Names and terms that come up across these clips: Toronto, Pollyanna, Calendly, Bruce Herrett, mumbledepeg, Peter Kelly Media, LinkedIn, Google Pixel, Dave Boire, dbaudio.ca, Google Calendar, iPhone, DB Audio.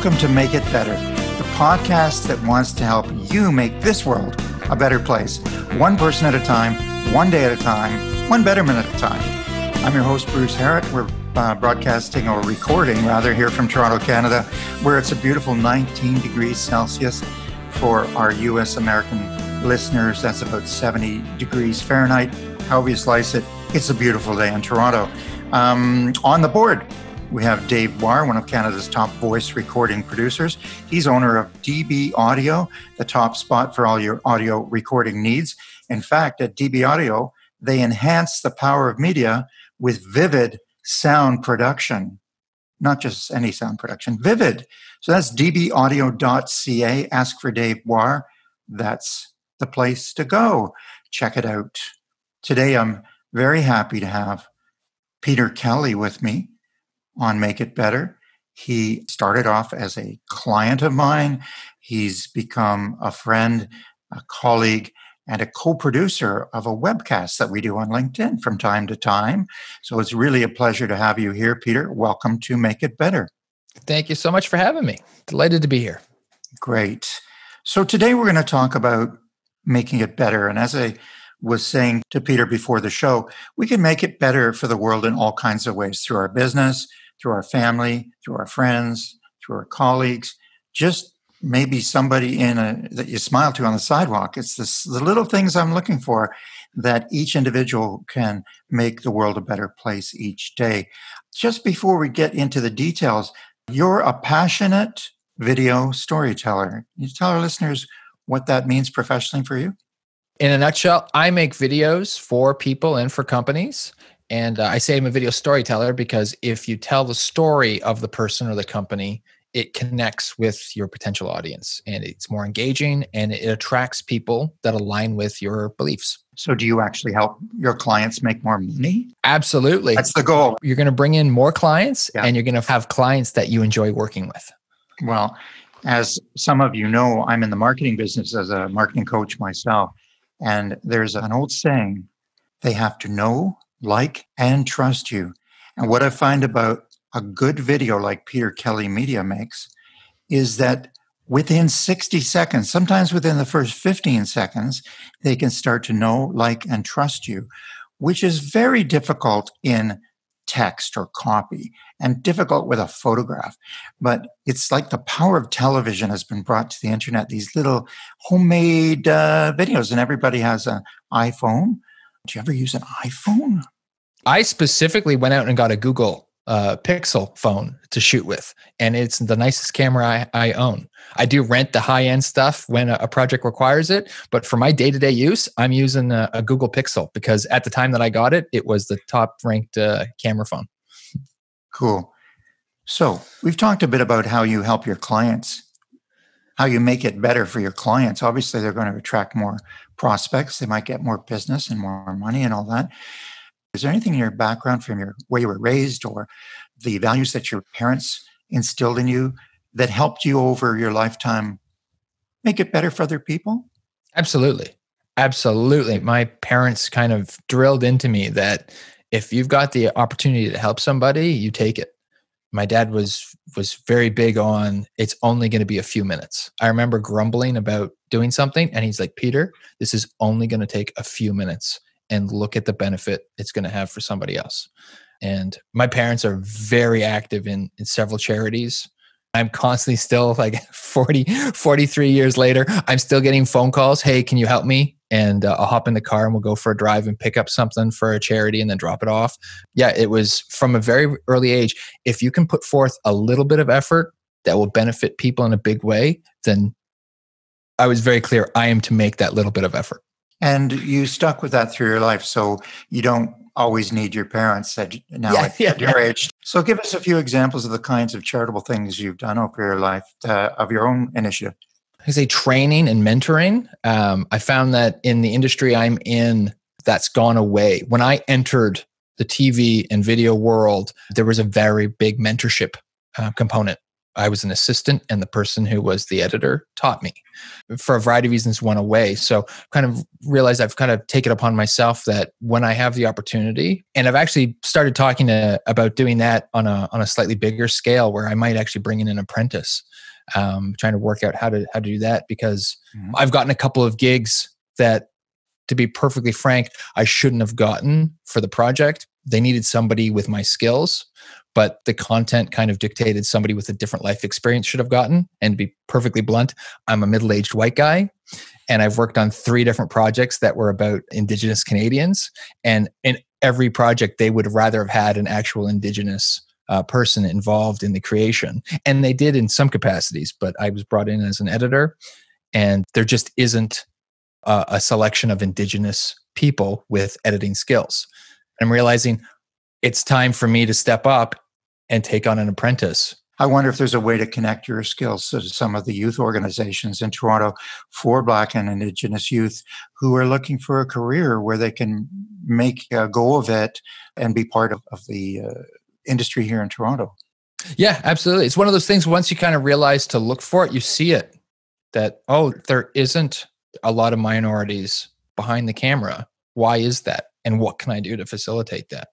Welcome to Make It Better, the podcast that wants to help you make this world a better place, one person at a time, one day at a time, one betterment at a time. I'm your host, Bruce Herrett. We're recording here from Toronto, Canada, where it's a beautiful 19 degrees Celsius. For our U.S. American listeners, that's about 70 degrees Fahrenheit. However you slice it, it's a beautiful day in Toronto. On the board, we have Dave Boire, one of Canada's top voice recording producers. He's owner of DB Audio, the top spot for all your audio recording needs. In fact, at DB Audio, they enhance the power of media with vivid sound production. Not just any sound production, vivid. So that's dbaudio.ca. Ask for Dave Boire. That's the place to go. Check it out. Today, I'm very happy to have Peter Kelly with me on Make It Better. He started off as a client of mine. He's become a friend, a colleague, and a co-producer of a webcast that we do on LinkedIn from time to time. So it's really a pleasure to have you here, Peter. Welcome to Make It Better. Thank you so much for having me. Delighted to be here. Great. So today we're going to talk about making it better. And as I was saying to Peter before the show, we can make it better for the world in all kinds of ways, through our business, through our family, through our friends, through our colleagues, just maybe somebody that you smile to on the sidewalk. It's the little things I'm looking for that each individual can make the world a better place each day. Just before we get into the details, you're a passionate video storyteller. Can you tell our listeners what that means professionally for you? In a nutshell, I make videos for people and for companies. And I say I'm a video storyteller because if you tell the story of the person or the company, it connects with your potential audience and it's more engaging and it attracts people that align with your beliefs. So do you actually help your clients make more money? Absolutely. That's the goal. You're going to bring in more clients and you're going to have clients that you enjoy working with. Well, as some of you know, I'm in the marketing business as a marketing coach myself. And there's an old saying, they have to know, like, and trust you. And what I find about a good video like Peter Kelly Media makes is that within 60 seconds, sometimes within the first 15 seconds, they can start to know, like, and trust you, which is very difficult in text or copy and difficult with a photograph. But it's like the power of television has been brought to the internet, these little homemade videos, and everybody has an iPhone. Do you ever use an iPhone? I specifically went out and got a Google Pixel phone to shoot with. And it's the nicest camera I own. I do rent the high-end stuff when a project requires it. But for my day-to-day use, I'm using a Google Pixel because at the time that I got it, it was the top-ranked camera phone. Cool. So we've talked a bit about how you help your clients, how you make it better for your clients. Obviously, they're going to attract more prospects. They might get more business and more money and all that. Is there anything in your background from your way you were raised or the values that your parents instilled in you that helped you over your lifetime make it better for other people? Absolutely. Absolutely. My parents kind of drilled into me that if you've got the opportunity to help somebody, you take it. My dad was very big on it's only going to be a few minutes. I remember grumbling about doing something and he's like, Peter, this is only going to take a few minutes. And look at the benefit it's going to have for somebody else. And my parents are very active in several charities. I'm constantly still like 43 years later, I'm still getting phone calls. Hey, can you help me? And I'll hop in the car and we'll go for a drive and pick up something for a charity and then drop it off. Yeah, it was from a very early age. If you can put forth a little bit of effort that will benefit people in a big way, then I was very clear, I am to make that little bit of effort. And you stuck with that through your life, so you don't always need your parents at your age. So give us a few examples of the kinds of charitable things you've done over your life of your own initiative. I say training and mentoring. I found that in the industry I'm in, that's gone away. When I entered the TV and video world, there was a very big mentorship component. I was an assistant, and the person who was the editor taught me. For a variety of reasons, went away. So kind of realized I've kind of taken upon myself that when I have the opportunity, and I've actually started talking about doing that on a slightly bigger scale, where I might actually bring in an apprentice, trying to work out how to do that, because I've gotten a couple of gigs that, to be perfectly frank, I shouldn't have gotten for the project. They needed somebody with my skills, but the content kind of dictated somebody with a different life experience should have gotten. And to be perfectly blunt, I'm a middle-aged white guy, and I've worked on 3 different projects that were about Indigenous Canadians. And in every project, they would rather have had an actual Indigenous person involved in the creation. And they did in some capacities, but I was brought in as an editor, and there just isn't a selection of Indigenous people with editing skills. I'm realizing it's time for me to step up and take on an apprentice. I wonder if there's a way to connect your skills to some of the youth organizations in Toronto for Black and Indigenous youth who are looking for a career where they can make a go of it and be part of the industry here in Toronto. Yeah, absolutely. It's one of those things, once you kind of realize to look for it, you see it, that, oh, there isn't a lot of minorities behind the camera. Why is that? And what can I do to facilitate that?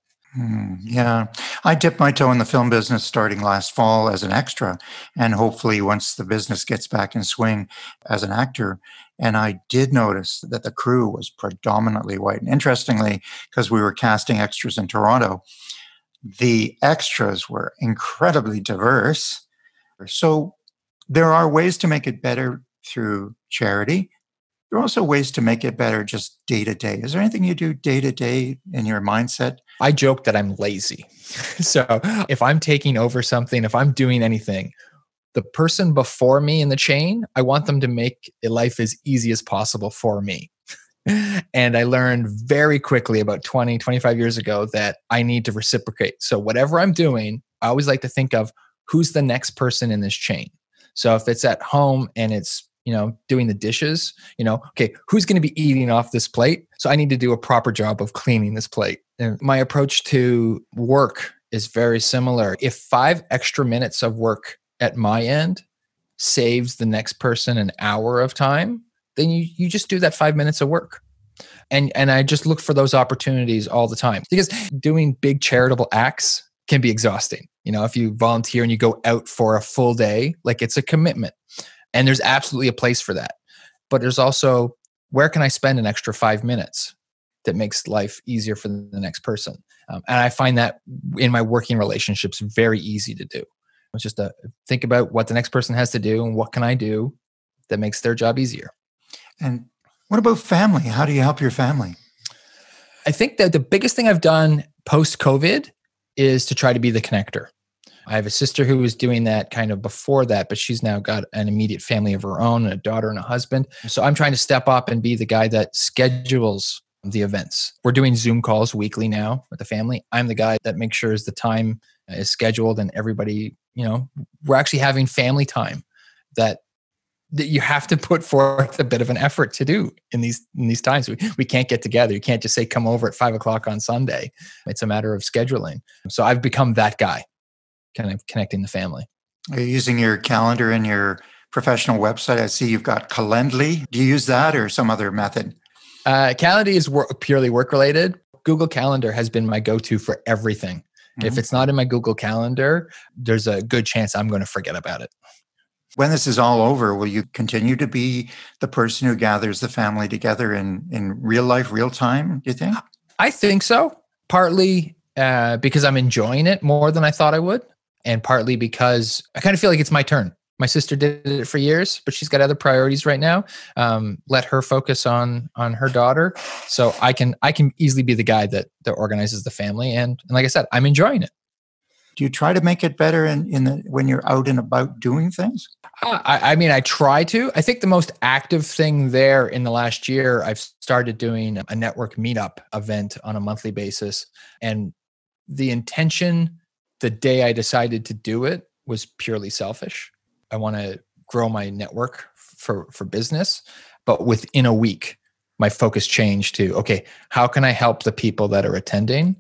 Yeah. I dipped my toe in the film business starting last fall as an extra, and hopefully once the business gets back in swing as an actor. And I did notice that the crew was predominantly white. And interestingly, because we were casting extras in Toronto, the extras were incredibly diverse. So there are ways to make it better through charity. There are also ways to make it better just day-to-day. Is there anything you do day-to-day in your mindset? I joke that I'm lazy. So if I'm taking over something, if I'm doing anything, the person before me in the chain, I want them to make life as easy as possible for me. And I learned very quickly about 20, 25 years ago that I need to reciprocate. So whatever I'm doing, I always like to think of who's the next person in this chain. So if it's at home and it's doing the dishes, okay, who's going to be eating off this plate? So I need to do a proper job of cleaning this plate. And my approach to work is very similar. If 5 extra minutes of work at my end saves the next person an hour of time, then you just do that 5 minutes of work. And I just look for those opportunities all the time, because doing big charitable acts can be exhausting. If you volunteer and you go out for a full day, like, it's a commitment. And there's absolutely a place for that. But there's also, where can I spend an extra 5 minutes that makes life easier for the next person? And I find that in my working relationships very easy to do. It's just to think about what the next person has to do and what can I do that makes their job easier. And what about family? How do you help your family? I think that the biggest thing I've done post-COVID is to try to be the connector. I have a sister who was doing that kind of before that, but she's now got an immediate family of her own, a daughter and a husband. So I'm trying to step up and be the guy that schedules the events. We're doing Zoom calls weekly now with the family. I'm the guy that makes sure the time is scheduled and everybody, we're actually having family time that you have to put forth a bit of an effort to do in these times. We can't get together. You can't just say, come over at 5 o'clock on Sunday. It's a matter of scheduling. So I've become that guy, kind of connecting the family. Are you using your calendar in your professional website? I see you've got Calendly. Do you use that or some other method? Calendly is purely work-related. Google Calendar has been my go-to for everything. Mm-hmm. If it's not in my Google Calendar, there's a good chance I'm going to forget about it. When this is all over, will you continue to be the person who gathers the family together in real life, real time, do you think? I think so. Partly because I'm enjoying it more than I thought I would. And partly because I kind of feel like it's my turn. My sister did it for years, but she's got other priorities right now. Let her focus on her daughter. So I can easily be the guy that organizes the family. And like I said, I'm enjoying it. Do you try to make it better when you're out and about doing things? I mean, I try to. I think the most active thing there in the last year, I've started doing a network meetup event on a monthly basis. And the intention, the day I decided to do it, was purely selfish. I want to grow my network for business. But within a week, my focus changed to, okay, how can I help the people that are attending?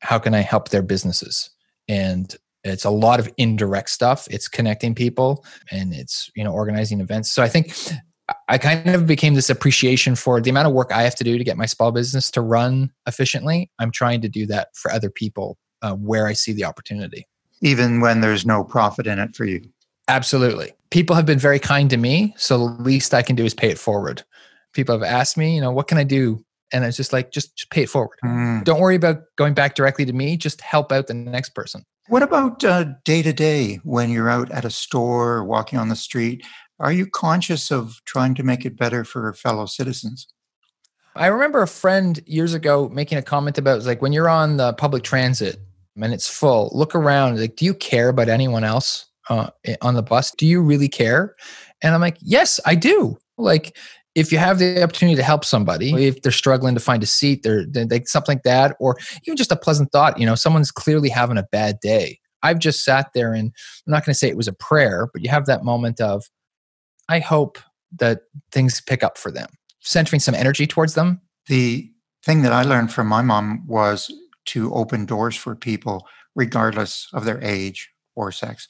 How can I help their businesses? And It's a lot of indirect stuff. It's connecting people and it's, you know, organizing events. So I think I kind of became this appreciation for the amount of work I have to do to get my small business to run efficiently. I'm trying to do that for other people where I see the opportunity. Even when there's no profit in it for you. Absolutely. People have been very kind to me. So the least I can do is pay it forward. People have asked me, you know, what can I do? And it's just like, just pay it forward. Don't worry about going back directly to me. Just help out the next person. What about day to day when you're out at a store or walking on the street? Are you conscious of trying to make it better for fellow citizens? I remember a friend years ago making a comment about, it was like, when you're on the public transit and it's full, look around. Like, do you care about anyone else on the bus? Do you really care? And I'm like, yes, I do. Like, if you have the opportunity to help somebody, if they're struggling to find a seat, they're something like that, or even just a pleasant thought, you know, someone's clearly having a bad day. I've just sat there and I'm not going to say it was a prayer, but you have that moment of, I hope that things pick up for them, centering some energy towards them. The thing that I learned from my mom was to open doors for people, regardless of their age or sex.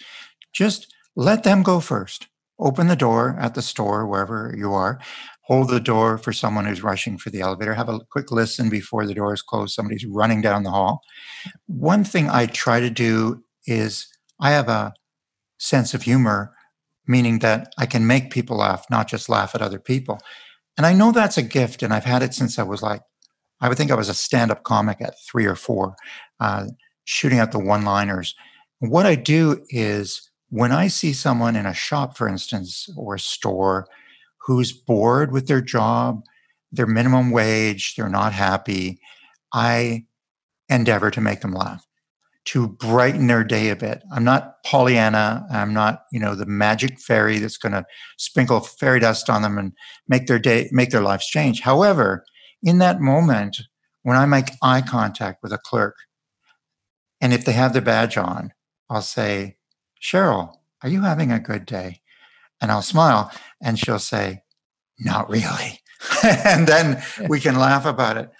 Just let them go first. Open the door at the store, wherever you are. Hold the door for someone who's rushing for the elevator. Have a quick listen before the door is closed. Somebody's running down the hall. One thing I try to do is I have a sense of humor, meaning that I can make people laugh, not just laugh at other people. And I know that's a gift, and I've had it since I was like, I would think I was a stand-up comic at 3 or 4, shooting out the one-liners. What I do is, when I see someone in a shop, for instance, or a store who's bored with their job, their minimum wage, they're not happy, I endeavor to make them laugh, to brighten their day a bit. I'm not Pollyanna. I'm not, you know, the magic fairy that's going to sprinkle fairy dust on them and make their lives change. However, in that moment, when I make eye contact with a clerk, and if they have their badge on, I'll say, Cheryl, are you having a good day? And I'll smile and she'll say, not really. And then we can laugh about it.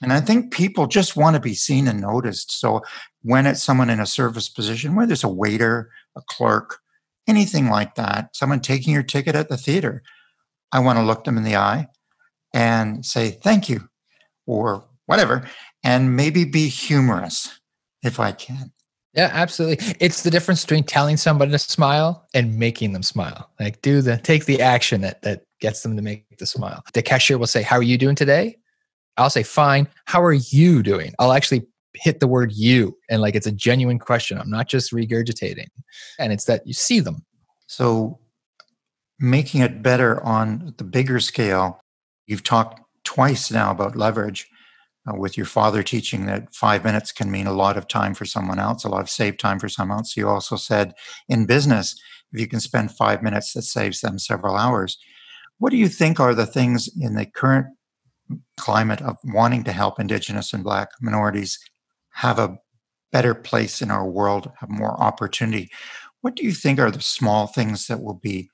And I think people just want to be seen and noticed. So when it's someone in a service position, whether it's a waiter, a clerk, anything like that, someone taking your ticket at the theater, I want to look them in the eye and say, thank you, or whatever, and maybe be humorous if I can. Yeah, absolutely. It's the difference between telling somebody to smile and making them smile. Like, take the action that gets them to make the smile. The cashier will say, how are you doing today? I'll say, fine. How are you doing? I'll actually hit the word you. And like, it's a genuine question. I'm not just regurgitating. And it's that you see them. So making it better on the bigger scale, you've talked twice now about leverage. With your father teaching that 5 minutes can mean a lot of time for someone else, a lot of saved time for someone else. You also said in business, if you can spend 5 minutes, that saves them several hours. What do you think are the things in the current climate of wanting to help Indigenous and Black minorities have a better place in our world, have more opportunity? What do you think are the small things that will be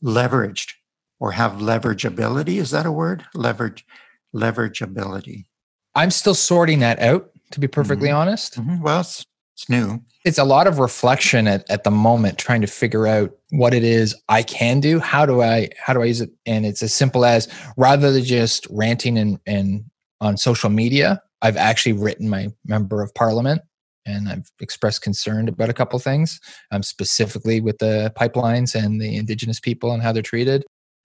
leveraged or have leverageability? Is that a word? Leverageability. I'm still sorting that out, to be perfectly honest. Mm-hmm. Well, it's new. It's a lot of reflection at the moment, trying to figure out what it is I can do. How do I use it? And it's as simple as, rather than just ranting and on social media, I've actually written my member of parliament and I've expressed concern about a couple of things, specifically with the pipelines and the Indigenous people and how they're treated.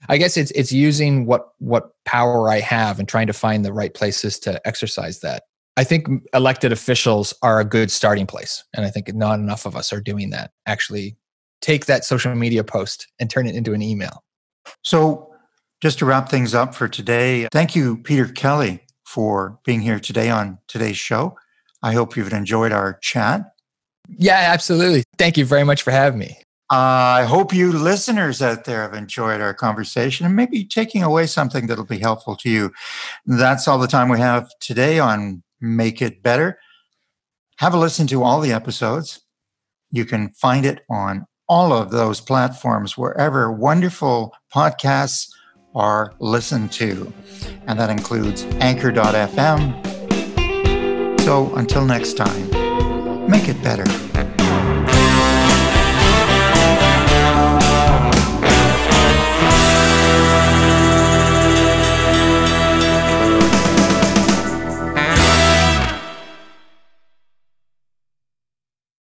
I guess it's using what power I have and trying to find the right places to exercise that. I think elected officials are a good starting place. And I think not enough of us are doing that. Actually, take that social media post and turn it into an email. So just to wrap things up for today, thank you, Peter Kelly, for being here today on today's show. I hope you've enjoyed our chat. Yeah, absolutely. Thank you very much for having me. I hope you listeners out there have enjoyed our conversation and maybe taking away something that'll be helpful to you. That's all the time we have today on Make It Better. Have a listen to all the episodes. You can find it on all of those platforms, wherever wonderful podcasts are listened to. And that includes anchor.fm. So until next time, make it better.